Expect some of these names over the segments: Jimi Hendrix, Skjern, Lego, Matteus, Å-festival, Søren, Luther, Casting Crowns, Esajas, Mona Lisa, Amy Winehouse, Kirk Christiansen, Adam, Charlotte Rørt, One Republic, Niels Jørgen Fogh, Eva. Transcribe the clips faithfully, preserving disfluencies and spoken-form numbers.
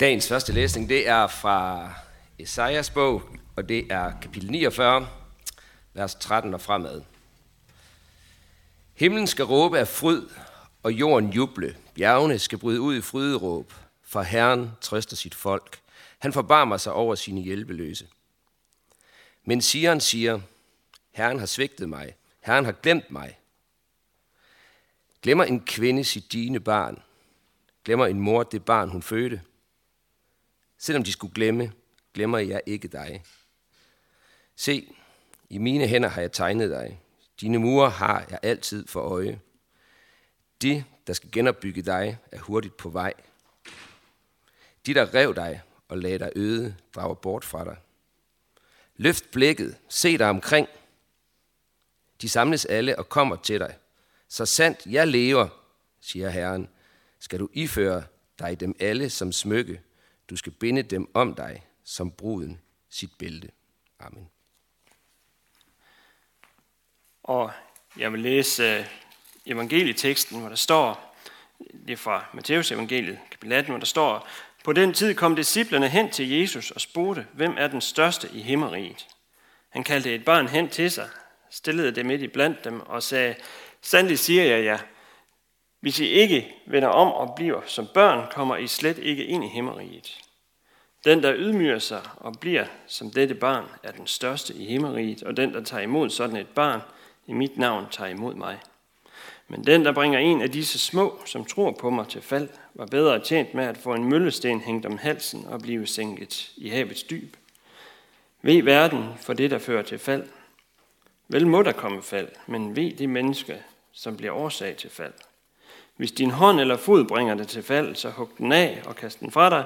Dagens første læsning, det er fra Esajas bog, og det er kapitel niogfyrre, vers tretten og fremad. Himlen skal råbe af fryd, og jorden juble. Bjergene skal bryde ud i fryderåb, for Herren trøster sit folk. Han forbarmer sig over sine hjælpeløse. Men Sion siger, Herren har svigtet mig, Herren har glemt mig. Glemmer en kvinde sit dine barn? Glemmer en mor det barn, hun fødte? Selvom de skulle glemme, glemmer jeg ikke dig. Se, i mine hænder har jeg tegnet dig. Dine mure har jeg altid for øje. De, der skal genopbygge dig, er hurtigt på vej. De, der rev dig og lagde dig øde, drager bort fra dig. Løft blikket, se dig omkring. De samles alle og kommer til dig. Så sandt jeg lever, siger Herren, skal du iføre dig dem alle som smykke. Du skal binde dem om dig, som bruden sit bælte. Amen. Og jeg vil læse evangelieteksten, hvor der står, det er fra Matteus evangeliet, kapitel atten, hvor der står, på den tid kom disciplerne hen til Jesus og spurgte, hvem er den største i himmeriget? Han kaldte et barn hen til sig, stillede det midt i blandt dem og sagde, sandelig siger jeg jer, ja. Hvis I ikke vender om og bliver som børn, kommer I slet ikke ind i himmeriget. Den, der ydmyger sig og bliver som dette barn, er den største i himmeriget, og den, der tager imod sådan et barn, i mit navn tager imod mig. Men den, der bringer en af disse små, som tror på mig til fald, var bedre tjent med at få en møllesten hængt om halsen og blive sænket i havets dyb. Ved verden for det, der fører til fald. Vel må der komme fald, men ved det menneske, som bliver årsag til fald. Hvis din hånd eller fod bringer dig til fald, så hug den af og kast den fra dig.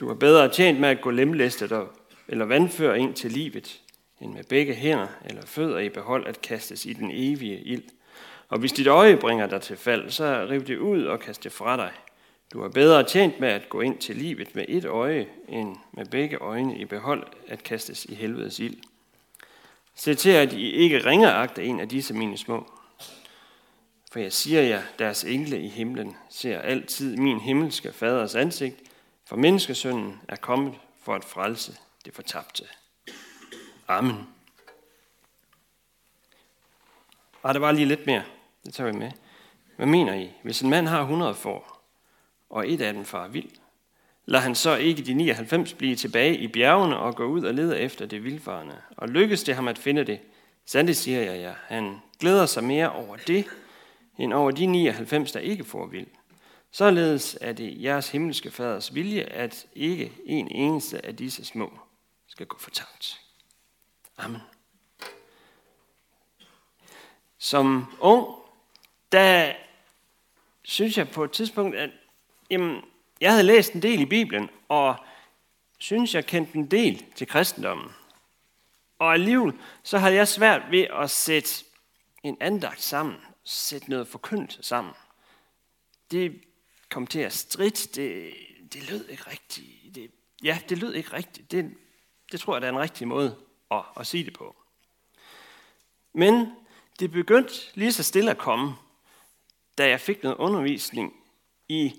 Du er bedre tjent med at gå lemlæstet eller vandføre ind til livet, end med begge hænder eller fødder i behold at kastes i den evige ild. Og hvis dit øje bringer dig til fald, så riv det ud og kast det fra dig. Du er bedre tjent med at gå ind til livet med et øje, end med begge øjne i behold at kastes i helvedes ild. Se til, at I ikke ringeagter en af disse mine små. For jeg siger jer, deres engle i himlen ser altid min himmelske faders ansigt, for menneskesønnen er kommet for at frelse det fortabte. Amen. Og der var lige lidt mere. Det tager vi med. Hvad mener I? Hvis en mand har hundrede får, og et af dem farer vild, lader han så ikke de nioghalvfems blive tilbage i bjergene og gå ud og lede efter det vildfarende? Og lykkes det ham at finde det? Sandelig siger jeg jer, han glæder sig mere over det, end over de nioghalvfems, der ikke får vild. Således er det jeres himmelske faders vilje, at ikke en eneste af disse små skal gå fortabt. Amen. Som ung, der synes jeg på et tidspunkt, at jamen, jeg havde læst en del i Bibelen, og synes jeg kendte en del til kristendommen. Og alligevel, så havde jeg svært ved at sætte en andagt sammen, sætte noget forkyndt sammen. Det kom til at stritte, det, det lød ikke rigtigt. Det, ja, det lød ikke rigtigt. Det, det tror jeg, der er en rigtig måde at, at sige det på. Men det begyndte lige så stille at komme, da jeg fik noget undervisning i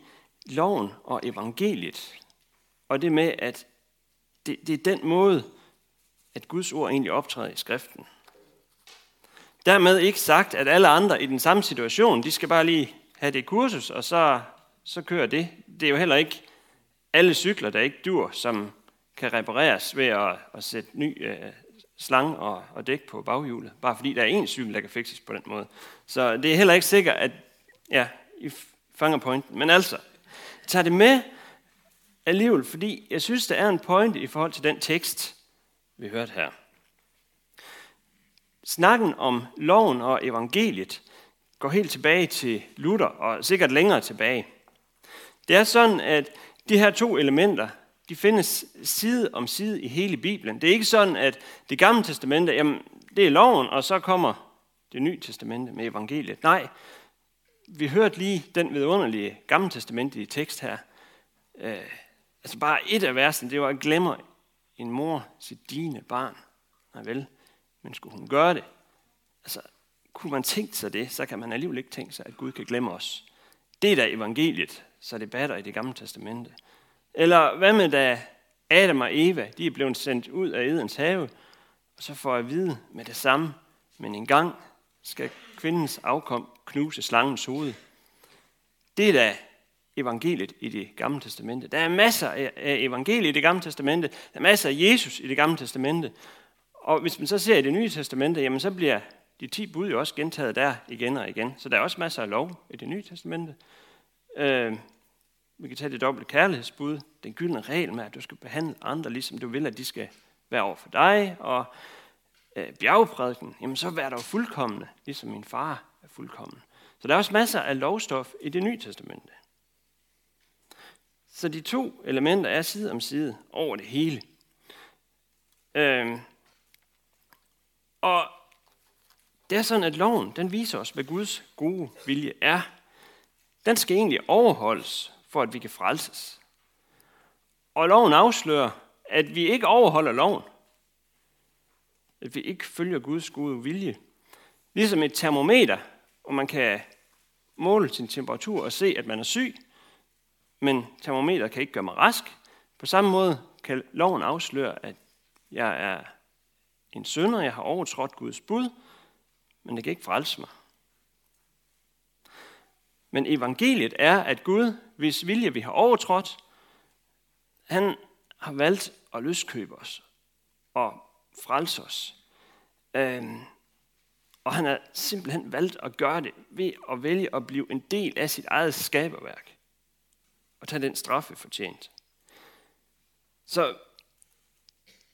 loven og evangeliet. Og det med, at det, det er den måde, at Guds ord egentlig optræder i skriften. Dermed ikke sagt, at alle andre i den samme situation, de skal bare lige have det kursus, og så, så kører det. Det er jo heller ikke alle cykler, der ikke dur, som kan repareres ved at, at sætte ny øh, slange og, og dæk på baghjulet, bare fordi der er én cykel, der kan fikses på den måde. Så det er heller ikke sikkert, at ja, I fanger pointen. Men altså, tag det med alligevel, fordi jeg synes, der er en pointe i forhold til den tekst, vi hørte her. Snakken om loven og evangeliet går helt tilbage til Luther, og sikkert længere tilbage. Det er sådan, at de her to elementer, de findes side om side i hele Bibelen. Det er ikke sådan, at det gamle testamente, jamen, det er loven, og så kommer det nye testamente med evangeliet. Nej, vi hørte lige den vidunderlige gamle testamentlige tekst her. Øh, altså bare et af versene, det var, at glemmer en mor sit dine barn. Nej vel. Men skulle hun gøre det? Altså, kunne man tænke sig det, så kan man alligevel ikke tænke sig, at Gud kan glemme os. Det er da evangeliet, så det batter i det gamle testamente. Eller hvad med da Adam og Eva, de er blevet sendt ud af Edens have, og så får jeg vide med det samme, men engang skal kvindens afkom knuse slangens hoved. Det er da evangeliet i Det Gamle Testamente. Der er masser af evangeliet i Det Gamle Testamente. Der er masser af Jesus i Det Gamle Testamente. Og hvis man så ser i Det Nye Testamente, jamen så bliver de ti bud jo også gentaget der igen og igen. Så der er også masser af lov i Det Nye Testamente. Øh, vi kan tage det dobbelte kærlighedsbud. Den gyldne regel med, at du skal behandle andre, ligesom du vil, at de skal være over for dig. Og øh, bjergprædiken, jamen så vær dog fuldkommende, ligesom min far er fuldkommen. Så der er også masser af lovstof i Det Nye Testamente. Så de to elementer er side om side over det hele. Øh, og det er sådan, at loven den viser os, hvad Guds gode vilje er. Den skal egentlig overholdes, for at vi kan frelses. Og loven afslører, at vi ikke overholder loven. At vi ikke følger Guds gode vilje. Ligesom et termometer, hvor man kan måle sin temperatur og se, at man er syg. Men termometeret kan ikke gøre mig rask. På samme måde kan loven afsløre, at jeg er en synder, jeg har overtrådt Guds bud, men det kan ikke frelse mig. Men evangeliet er, at Gud, hvis vilje vi har overtrådt, han har valgt at løskøbe os og frelse os. Øhm, og han har simpelthen valgt at gøre det ved at vælge at blive en del af sit eget skaberværk og tage den straf, vi fortjent. Så,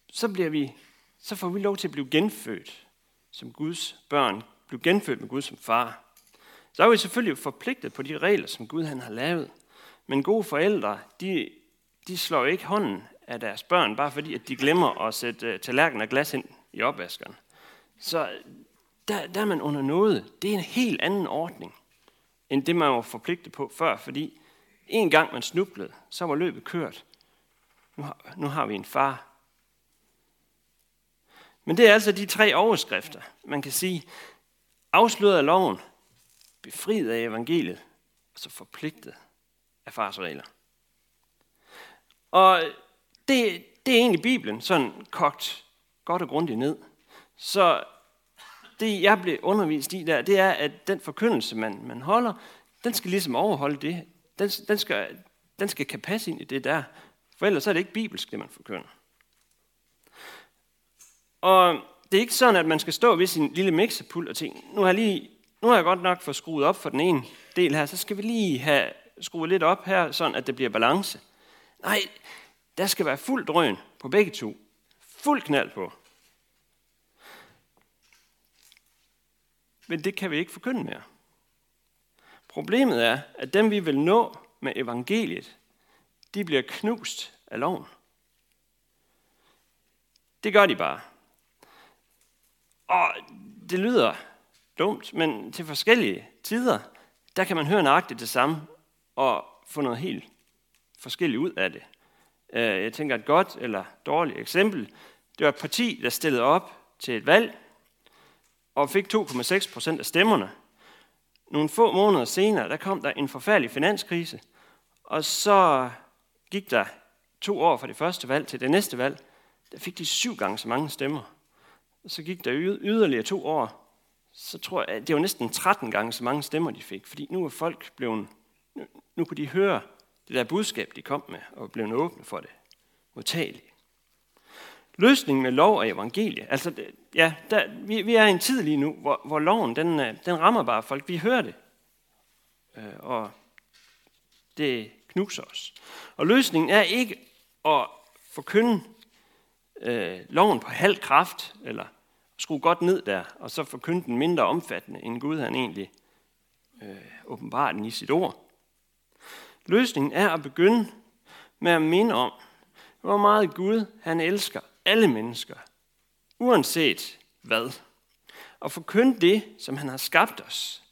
så, bliver vi, så får vi lov til at blive genfødt som Guds børn, blev genfødt med Gud som far. Så er vi selvfølgelig forpligtet på de regler, som Gud han har lavet. Men gode forældre, de, de slår ikke hånden af deres børn, bare fordi at de glemmer at sætte tallerken og glas ind i opvaskeren. Så der, der er man under noget. Det er en helt anden ordning, end det man var forpligtet på før, fordi en gang man snublede, så var løbet kørt. Nu har, nu har vi en far. Men det er altså de tre overskrifter, man kan sige, afsløret af loven, befriet af evangeliet, og så forpligtet af fars regler. Og det, det er egentlig Bibelen, sådan kogt godt og grundigt ned. Så det, jeg blev undervist i der, det er, at den forkyndelse, man, man holder, den skal ligesom overholde det. Den, den, skal, den skal kan passe ind i det der, for ellers er det ikke bibelsk, det man forkynder. Og det er ikke sådan, at man skal stå ved sin lille mixerpult og tænke, nu har jeg, lige, nu har jeg godt nok fået skruet op for den ene del her, så skal vi lige have skruet lidt op her, sådan at det bliver balance. Nej, der skal være fuld drøn på begge to. Fuld knald på. Men det kan vi ikke forkynde mere. Problemet er, at dem vi vil nå med evangeliet, de bliver knust af loven. Det gør de bare. Og det lyder dumt, men til forskellige tider, der kan man høre nøjagtigt det samme, og få noget helt forskelligt ud af det. Jeg tænker et godt eller dårligt eksempel. Det var et parti, der stillede op til et valg, og fik to komma seks procent af stemmerne. Nogle få måneder senere, der kom der en forfærdelig finanskrise, og så gik der to år fra det første valg til det næste valg, der fik de syv gange så mange stemmer. Og så gik der yderligere to år, så tror jeg, det var næsten tretten gange så mange stemmer, de fik. Fordi nu er folk blevet, nu, nu kunne de høre det der budskab, de kom med, og blev åbne for det, modtagelige. Løsningen med lov og evangelie, altså det, ja, der, vi, vi er i en tid lige nu, hvor, hvor loven, den, den rammer bare folk. Vi hører det, øh, og det knuser os. Og løsningen er ikke at forkynde Øh, loven på halv kraft, eller skrue godt ned der, og så forkynde den mindre omfattende, end Gud han egentlig øh, åbenbarer den i sit ord. Løsningen er at begynde med at minde om, hvor meget Gud han elsker alle mennesker, uanset hvad. Og forkynde det, som han har skabt os,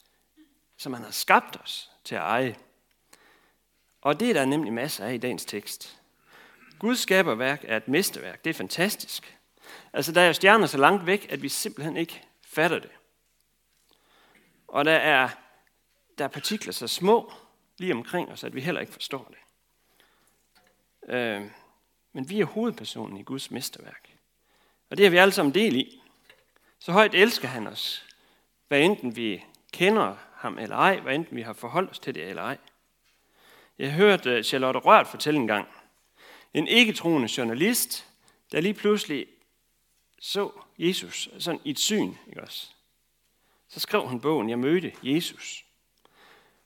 som han har skabt os til at eje. Og det er der nemlig masser af i dagens tekst. Guds skaberværk er et mesterværk. Det er fantastisk. Altså, der er jo stjerner så langt væk, at vi simpelthen ikke fatter det. Og der er, der er partikler så små lige omkring os, at vi heller ikke forstår det. Øh, men vi er hovedpersonen i Guds mesterværk. Og det har vi alle sammen del i. Så højt elsker han os, hvad enten vi kender ham eller ej, hvad enten vi har forholdt os til det eller ej. Jeg hørte Charlotte Rørt fortælle en gang. En ikke-troende journalist, der lige pludselig så Jesus sådan i et syn, ikke også? Så skrev hun bogen, jeg mødte Jesus.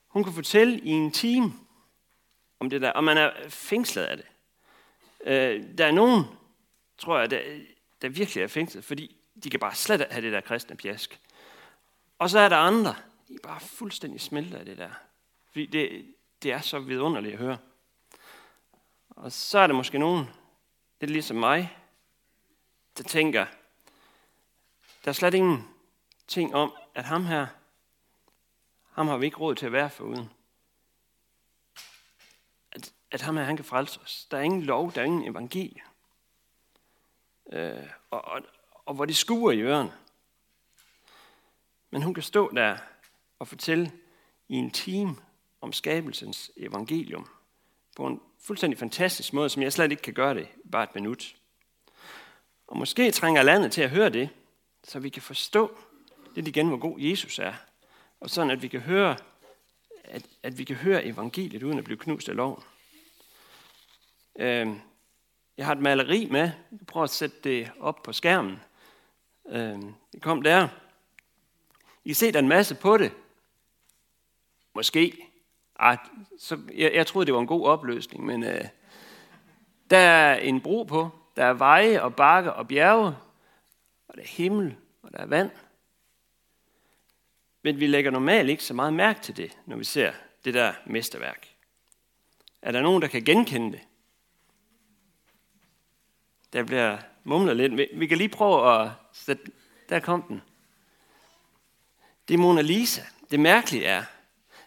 Hun kunne fortælle i en time om det der, og man er fængslet af det. Øh, der er nogen, tror jeg, der, der virkelig er fængslet, fordi de kan bare slet have det der kristne pjask. Og så er der andre, de bare fuldstændig smelter af det der. Fordi det, det er så vidunderligt at høre. Og så er der måske nogen, det er ligesom mig, der tænker, der er slet ingen ting om, at ham her, ham har vi ikke råd til at være foruden. At, at ham her, han kan frelse os. Der er ingen lov, der er ingen evangelie. Øh, og, og, og hvor det skuer i ørerne. Men hun kan stå der og fortælle i en time om skabelsens evangelium på en fuldstændig fantastisk måde, som jeg slet ikke kan gøre det i bare et minut. Og måske trænger landet til at høre det, så vi kan forstå lidt igen, hvor god Jesus er. Og sådan, at vi kan høre, at, at vi kan høre evangeliet, uden at blive knust af loven. Øhm, jeg har et maleri med. Jeg prøver at sætte det op på skærmen. Øhm, det kom der. I kan se, der en masse på det. Måske. Ej, så jeg, jeg troede, det var en god opløsning, men øh, der er en bro på. Der er veje og bakker og bjerge. Og der er himmel, og der er vand. Men vi lægger normalt ikke så meget mærke til det, når vi ser det der mesterværk. Er der nogen, der kan genkende det? Der bliver mumlet lidt. Vi kan lige prøve at sætte... Der kom den. Det er Mona Lisa. Det mærkelige er,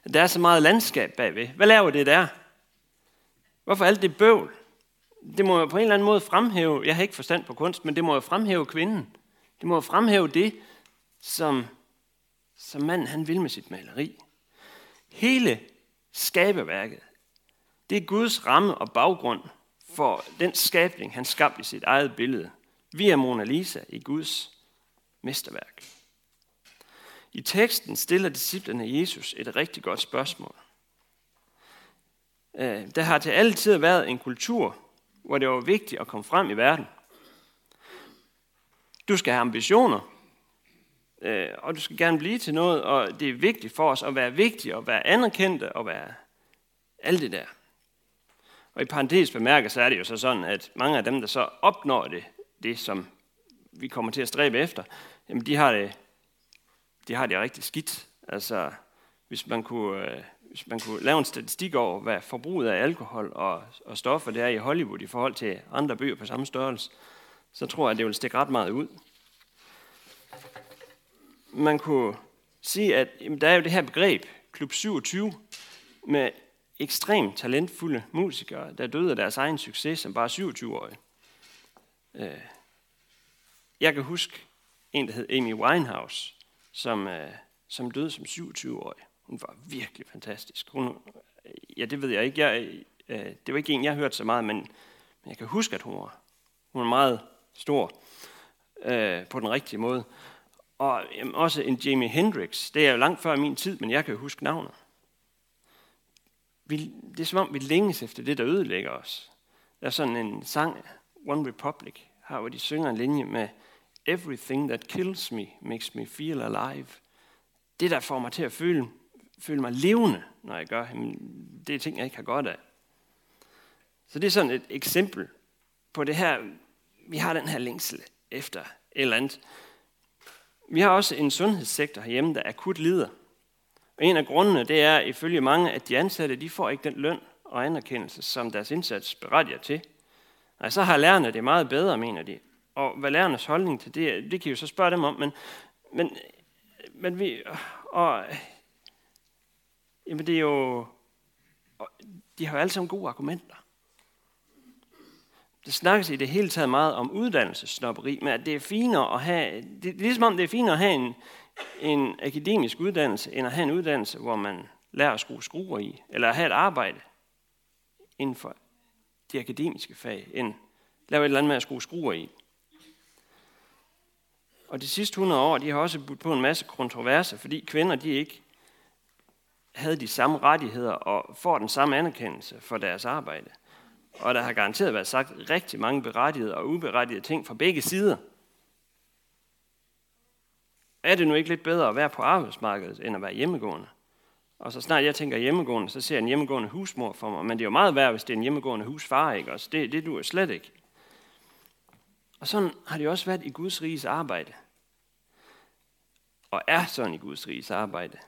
at der er så meget landskab bagved. Hvad laver det der? Hvorfor alt det bøvl? Det må jeg på en eller anden måde fremhæve. Jeg har ikke forstand på kunst, men det må jeg fremhæve kvinden. Det må jeg fremhæve det, som... som manden han vil med sit maleri. Hele skabeværket, det er Guds ramme og baggrund for den skabning, han skabte i sit eget billede. Vi er Mona Lisa i Guds mesterværk. I teksten stiller disciplerne Jesus et rigtig godt spørgsmål. Der har til alle tider været en kultur, hvor det var vigtigt at komme frem i verden. Du skal have ambitioner, og du skal gerne blive til noget, og det er vigtigt for os at være vigtige, og være anerkendte, og være alt det der. Og i parentes bemærket, så er det jo så sådan, at mange af dem, der så opnår det, det som vi kommer til at stræbe efter, jamen de har det, de har det rigtig skidt. Altså, hvis man kunne, hvis man kunne lave en statistik over, hvad forbruget af alkohol og, og stoffer det er i Hollywood i forhold til andre byer på samme størrelse, så tror jeg, at det vil stikke ret meget ud. Man kunne sige, at jamen, der er jo det her begreb, klub syvogtyve, med ekstremt talentfulde musikere, der døde af deres egen succes som bare syvogtyve-årige. Jeg kan huske en, der hed Amy Winehouse, som, som døde som syvogtyve-årig. Hun var virkelig fantastisk. Hun, ja, det ved jeg ikke. Jeg, det var ikke en, jeg hørte så meget, men, men jeg kan huske, at hun var, hun var meget stor øh, på den rigtige måde. Og også en Jimi Hendrix. Det er jo langt før min tid, men jeg kan jo huske navnet. Vi, det er som om, vi længes efter det, der ødelægger os. Der er sådan en sang, One Republic, her hvor de synger en linje med Everything that kills me makes me feel alive. Det, der får mig til at føle, føle mig levende, når jeg gør, det er ting, jeg ikke har godt af. Så det er sådan et eksempel på det her. Vi har den her længsel efter et eller andet. Vi har også en sundhedssektor herhjemme, der akut lider. Og en af grundene, det er ifølge mange, at de ansatte, de får ikke den løn og anerkendelse, som deres indsats berettiger til. Nej, så har lærerne det meget bedre, mener de. Og hvad lærernes holdning til det er, det kan I jo så spørge dem om, men, men, men vi, og, jamen det er jo, og, de har jo alle sammen gode argumenter. Det snakkes i det hele taget meget om uddannelsessnobberi, men at det er finere at have, det er ligesom om det er finere at have en, en akademisk uddannelse, end at have en uddannelse, hvor man lærer at skrue skruer i, eller at have et arbejde inden for de akademiske fag, end lave et eller andet med at skrue skruer i. Og de sidste hundrede år, de har også budt på en masse kontroverser, fordi kvinder, de ikke havde de samme rettigheder og får den samme anerkendelse for deres arbejde. Og der har garanteret været sagt rigtig mange berettigede og uberettigede ting fra begge sider. Er det nu ikke lidt bedre at være på arbejdsmarkedet, end at være hjemmegående? Og så snart jeg tænker hjemmegående, så ser jeg en hjemmegående husmor for mig. Men det er jo meget værd, hvis det er en hjemmegående husfar, ikke også? Det, det duer slet ikke. Og sådan har det også været i Guds riges arbejde. Og er sådan i Guds riges arbejde.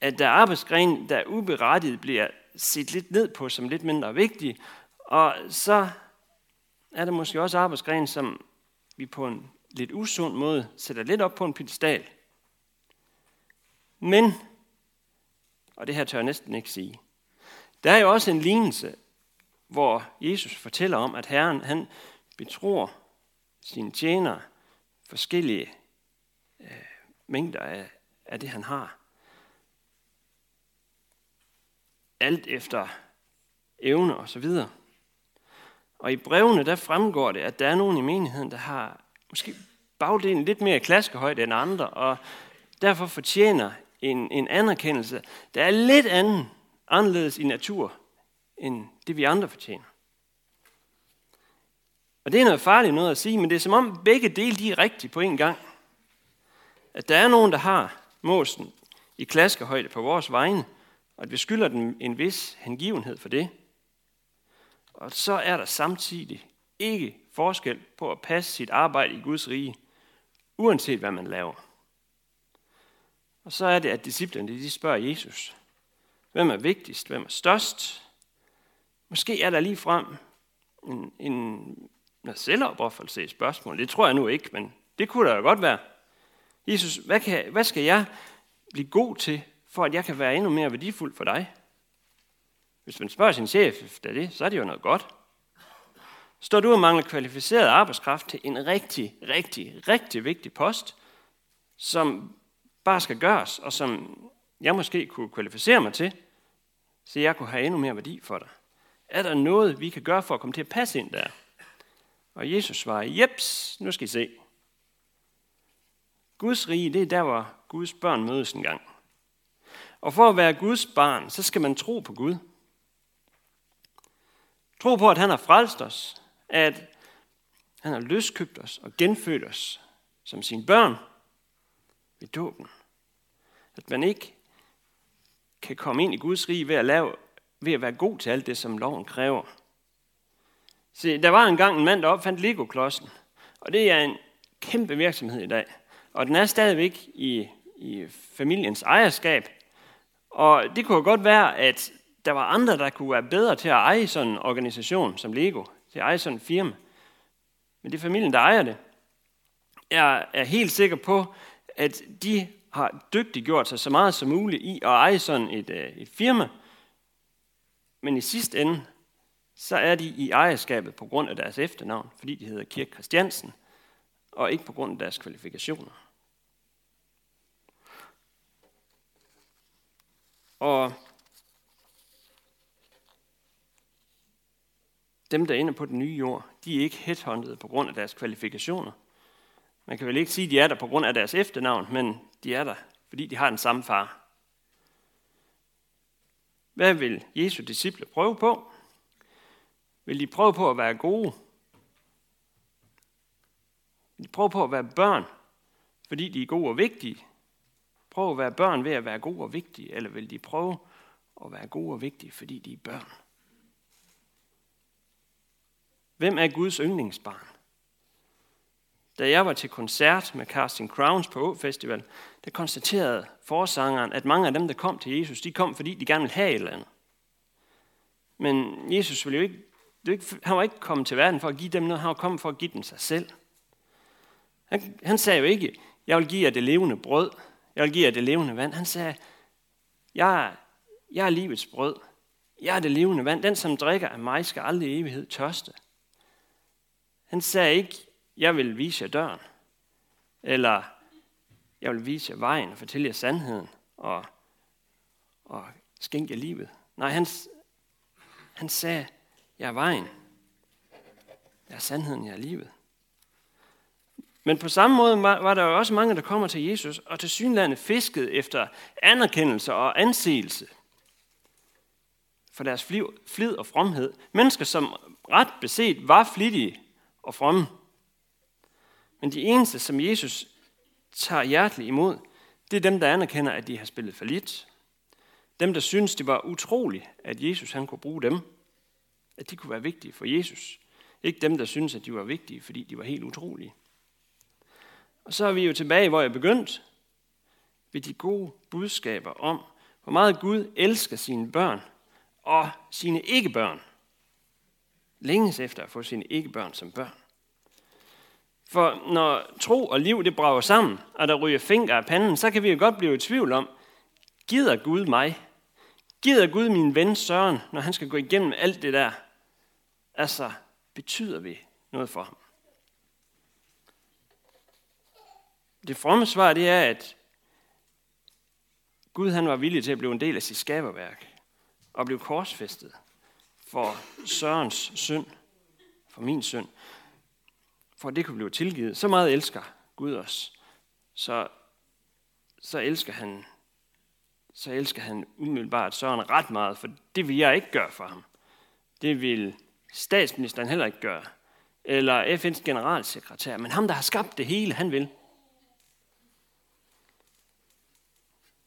At der er arbejdsgrene, der uberettiget bliver set lidt ned på som lidt mindre vigtige. Og så er der måske også arbejdsgrene, som vi på en lidt usund måde sætter lidt op på en pedestal. Men, og det her tør jeg næsten ikke sige, der er jo også en lignelse, hvor Jesus fortæller om, at Herren han betror sine tjenere forskellige øh, mængder af, af det, han har. Alt efter evne og så videre. Og i brevene, der fremgår det, at der er nogen i menigheden, der har måske bagdelen lidt mere klaskehøjde end andre, og derfor fortjener en, en anerkendelse, der er lidt anden, anderledes i natur, end det vi andre fortjener. Og det er noget farligt noget at sige, men det er som om begge dele de er rigtige på en gang. At der er nogen, der har måsen i klaskehøjde på vores vegne, og at vi skylder dem en vis hengivenhed for det. Og så er der samtidig ikke forskel på at passe sit arbejde i Guds rige, uanset hvad man laver. Og så er det, at disciplerne de spørger Jesus, hvem er vigtigst, hvem er størst? Måske er der lige frem en, en selvopoffrelse i spørgsmål. Det tror jeg nu ikke, men det kunne der jo godt være. Jesus, hvad, kan, hvad skal jeg blive god til, for at jeg kan være endnu mere værdifuld for dig? Hvis man spørger sin chef efter det, så er det jo noget godt. Står du og mangler kvalificeret arbejdskraft til en rigtig, rigtig, rigtig vigtig post, som bare skal gøres, og som jeg måske kunne kvalificere mig til, så jeg kunne have endnu mere værdi for dig? Er der noget, vi kan gøre for at komme til at passe ind der? Og Jesus svarer, jeps, nu skal I se. Guds rige, det er der, hvor Guds børn mødes en gang. Og for at være Guds barn, så skal man tro på Gud. Tro på, at han har frelst os, at han har løskøbt os og genfødt os som sine børn ved dåben. At man ikke kan komme ind i Guds rige ved at, lave, ved at være god til alt det, som loven kræver. Se, der var engang en mand, der opfandt Lego-klodsen, og det er en kæmpe virksomhed i dag. Og den er stadigvæk i, i familiens ejerskab. Og det kunne godt være, at der var andre, der kunne være bedre til at eje sådan en organisation som Lego, til at eje sådan en firma. Men det er familien, der ejer det. Jeg er helt sikker på, at de har dygtiggjort sig så meget som muligt i at eje sådan et, et firma. Men i sidste ende, så er de i ejerskabet på grund af deres efternavn, fordi de hedder Kirk Christiansen, og ikke på grund af deres kvalifikationer. Og dem, der er inde på den nye jord, de er ikke headhuntede på grund af deres kvalifikationer. Man kan vel ikke sige, at de er der på grund af deres efternavn, men de er der, fordi de har den samme far. Hvad vil Jesu disciple prøve på? Vil de prøve på at være gode? Vil de prøve på at være børn, fordi de er gode og vigtige? Prøve at være børn ved at være gode og vigtige, eller vil de prøve at være gode og vigtige, fordi de er børn? Hvem er Guds yndlingsbarn? Da jeg var til koncert med Casting Crowns på Å-festival, der konstaterede forsangeren, at mange af dem, der kom til Jesus, de kom, fordi de gerne ville have et eller andet. Men Jesus ville jo ikke, han var ikke kommet til verden for at give dem noget, han var kommet for at give dem sig selv. Han, han sagde jo ikke, jeg vil give jer det levende brød, jeg vil give jer det levende vand. Han sagde, jeg er, jeg er livets brød. Jeg er det levende vand. Den, som drikker af mig, skal aldrig i evighed tørste. Han sagde ikke, jeg vil vise jer døren. Eller, jeg vil vise jer vejen og fortælle jer sandheden. Og, og skænke jer livet. Nej, han, han sagde, jeg er vejen. er sandheden, jeg er livet. Men på samme måde var der jo også mange, der kommer til Jesus og til synlande fiskede efter anerkendelse og anseelse for deres flid og fromhed. Mennesker, som ret beset var flittige og fromme. Men de eneste, som Jesus tager hjerteligt imod, det er dem, der anerkender, at de har spillet for lidt. Dem, der synes, det var utroligt, at Jesus han kunne bruge dem. At de kunne være vigtige for Jesus. Ikke dem, der synes, at de var vigtige, fordi de var helt utrolige. Og så er vi jo tilbage, hvor jeg begyndte, ved de gode budskaber om, hvor meget Gud elsker sine børn og sine ikke-børn. Længes efter at få sine ikke-børn som børn. For når tro og liv det brager sammen, og der ryger fingre af panden, så kan vi jo godt blive i tvivl om, gider Gud mig? Gider Gud min ven Søren, når han skal gå igennem alt det der? Altså, betyder vi noget for ham? Det fromme svar, det er, at Gud han var villig til at blive en del af sit skaberværk og blive korsfæstet for Sørens synd, for min synd, for det kunne blive tilgivet. Så meget elsker Gud os, så, så elsker han så elsker han umiddelbart Søren ret meget, for det vil jeg ikke gøre for ham. Det vil statsministeren heller ikke gøre, eller F N's generalsekretær, men ham, der har skabt det hele, han vil.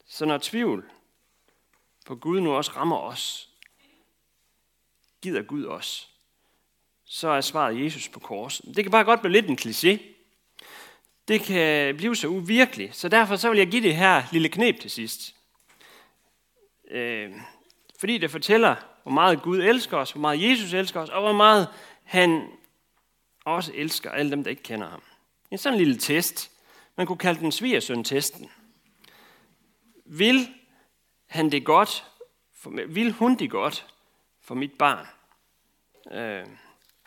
Så når tvivl på Gud nu også rammer os, gider Gud os, så er svaret Jesus på korset. Det kan bare godt blive lidt en kliché. Det kan blive så uvirkeligt, så derfor så vil jeg give det her lille knep til sidst. Øh, fordi det fortæller, hvor meget Gud elsker os, hvor meget Jesus elsker os, og hvor meget han også elsker alle dem, der ikke kender ham. En sådan lille test. Man kunne kalde den svigersøn-testen. Vil han det godt, for, vil hun det godt for mit barn? Øh,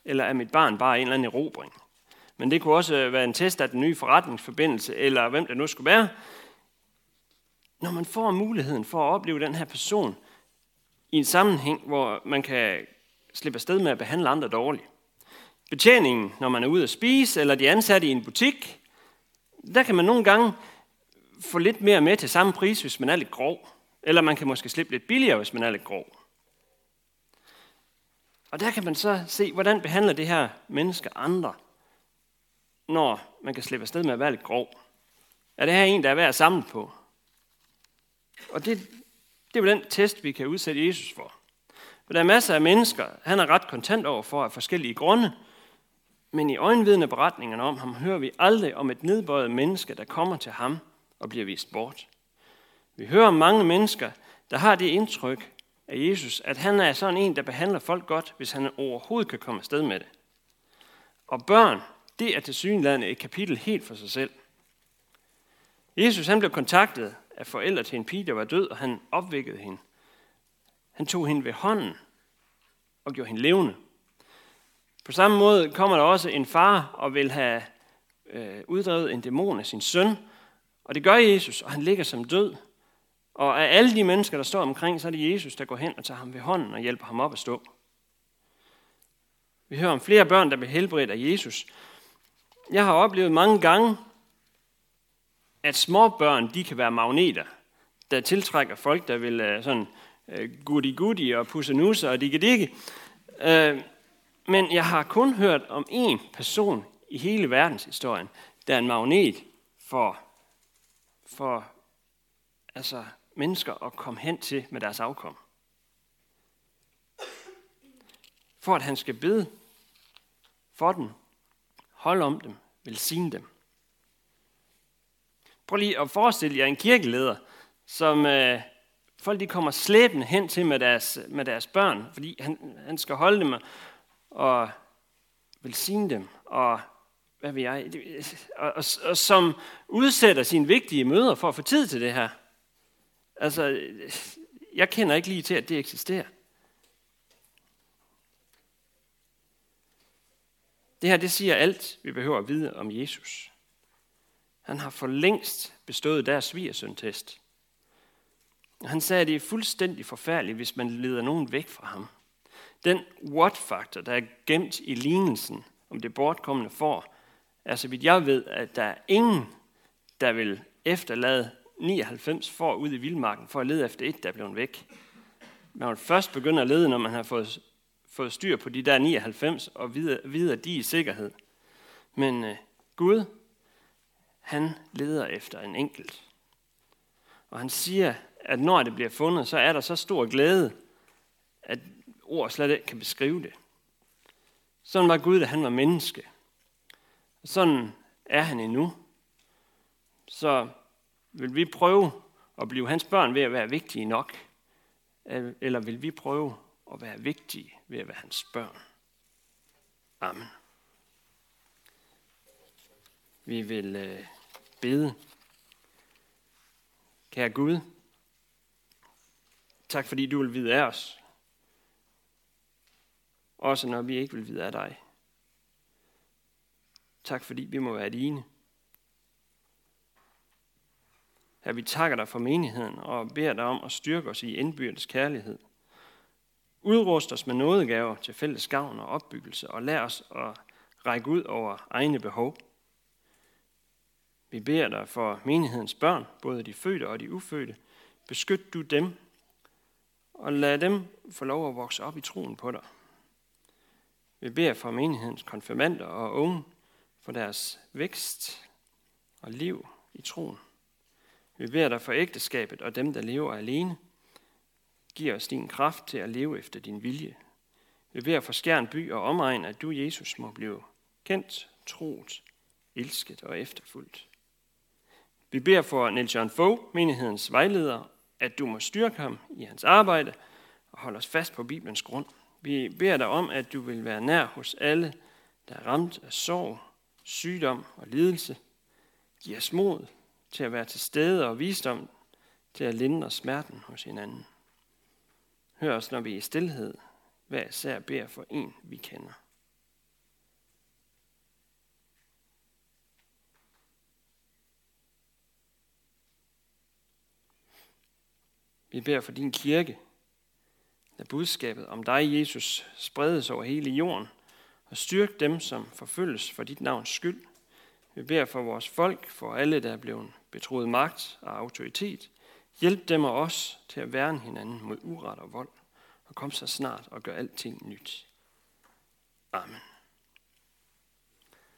eller er mit barn bare en eller anden erobring? Men det kunne også være en test af den nye forretningsforbindelse, eller hvem det nu skulle være. Når man får muligheden for at opleve den her person i en sammenhæng, hvor man kan slippe afsted med at behandle andre dårligt. Betjeningen, når man er ude at spise, eller de ansatte i en butik, der kan man nogle gange få lidt mere med til samme pris, hvis man er lidt grov. Eller man kan måske slippe lidt billigere, hvis man er lidt grov. Og der kan man så se, hvordan behandler det her menneske andre, når man kan slippe afsted med at være lidt grov. Er det her en, der er værd at samle på? Og det, det er jo den test, vi kan udsætte Jesus for. For der er masser af mennesker, han er ret kontant over for af forskellige grunde, men i øjenvidende beretningerne om ham, hører vi aldrig om et nedbøjet menneske, der kommer til ham og bliver vist bort. Vi hører om mange mennesker, der har det indtryk af Jesus, at han er sådan en, der behandler folk godt, hvis han overhovedet kan komme afsted med det. Og børn, det er tilsyneladende et kapitel helt for sig selv. Jesus han blev kontaktet af forældre til en pige, der var død, og han opvækkede hende. Han tog hende ved hånden og gjorde hende levende. På samme måde kommer der også en far og vil have øh, uddrevet en dæmon af sin søn, og det gør Jesus, og han ligger som død. Og af alle de mennesker, der står omkring, så er det Jesus, der går hen og tager ham ved hånden og hjælper ham op at stå. Vi hører om flere børn, der bliver helbredt af Jesus. Jeg har oplevet mange gange, at små børn, de kan være magneter, der tiltrækker folk, der vil sådan goody-goody og pussenusser og digge-digge. Men jeg har kun hørt om én person i hele verdenshistorien, der er en magnet for, for altså, mennesker at komme hen til med deres afkom. For at han skal bede for dem, holde om dem, velsigne dem. Prøv lige at forestille jer en kirkeleder, som øh, folk de kommer slæbende hen til med deres, med deres børn, fordi han, han skal holde dem og velsigne dem, og, hvad ved jeg, og, og, og som udsætter sine vigtige møder for at få tid til det her. Altså, jeg kender ikke lige til, at det eksisterer. Det her, det siger alt, vi behøver at vide om Jesus. Han har for længst bestået deres svigersøn-test. Han sagde, at det er fuldstændig forfærdeligt, hvis man leder nogen væk fra ham. Den what-faktor, der er gemt i lignelsen om det bortkommende får, er så vidt jeg ved, at der er ingen, der vil efterlade nioghalvfems får ude i vildmarken for at lede efter et, der er blevet væk. Man vil først begynde at lede, når man har fået, fået styr på de der nioghalvfems, og videre de i sikkerhed. Men øh, Gud, han leder efter en enkelt. Og han siger, at når det bliver fundet, så er der så stor glæde, at ord slet ikke kan beskrive det. Sådan var Gud, da han var menneske. Sådan er han endnu. Så vil vi prøve at blive hans børn ved at være vigtige nok? Eller vil vi prøve at være vigtige ved at være hans børn? Amen. Vi vil øh, bede. Kære Gud, tak fordi du vil vide af os. Også når vi ikke vil vide af dig. Tak fordi vi må være dine. Her vi takker dig for menigheden og beder dig om at styrke os i indbyrdes kærlighed. Udrust os med nådegaver til fælles gavn og opbyggelse, og lær os at række ud over egne behov. Vi beder dig for menighedens børn, både de fødte og de ufødte. Beskyt du dem, og lad dem få lov at vokse op i troen på dig. Vi beder for menighedens konfirmander og unge, for deres vækst og liv i troen. Vi beder dig for ægteskabet og dem, der lever alene. Giv os din kraft til at leve efter din vilje. Vi beder for Skjern by og omegn, at du, Jesus, må blive kendt, troet, elsket og efterfulgt. Vi beder for Niels Jørgen Fogh, menighedens vejleder, at du må styrke ham i hans arbejde og holde os fast på Bibelens grund. Vi beder dig om, at du vil være nær hos alle, der er ramt af sorg, sygdom og lidelse. Giv os mod til at være til stede og visdom til at lindre smerten hos hinanden. Hør os, når vi er i stilhed, hver især beder for en, vi kender. Vi beder for din kirke, at budskabet om dig, Jesus, spredes over hele jorden, og styrk dem, som forfølges for dit navns skyld. Vi beder for vores folk, for alle, der er blevet betroet magt og autoritet. Hjælp dem og os til at værne hinanden mod uret og vold, og kom så snart og gør alting nyt. Amen.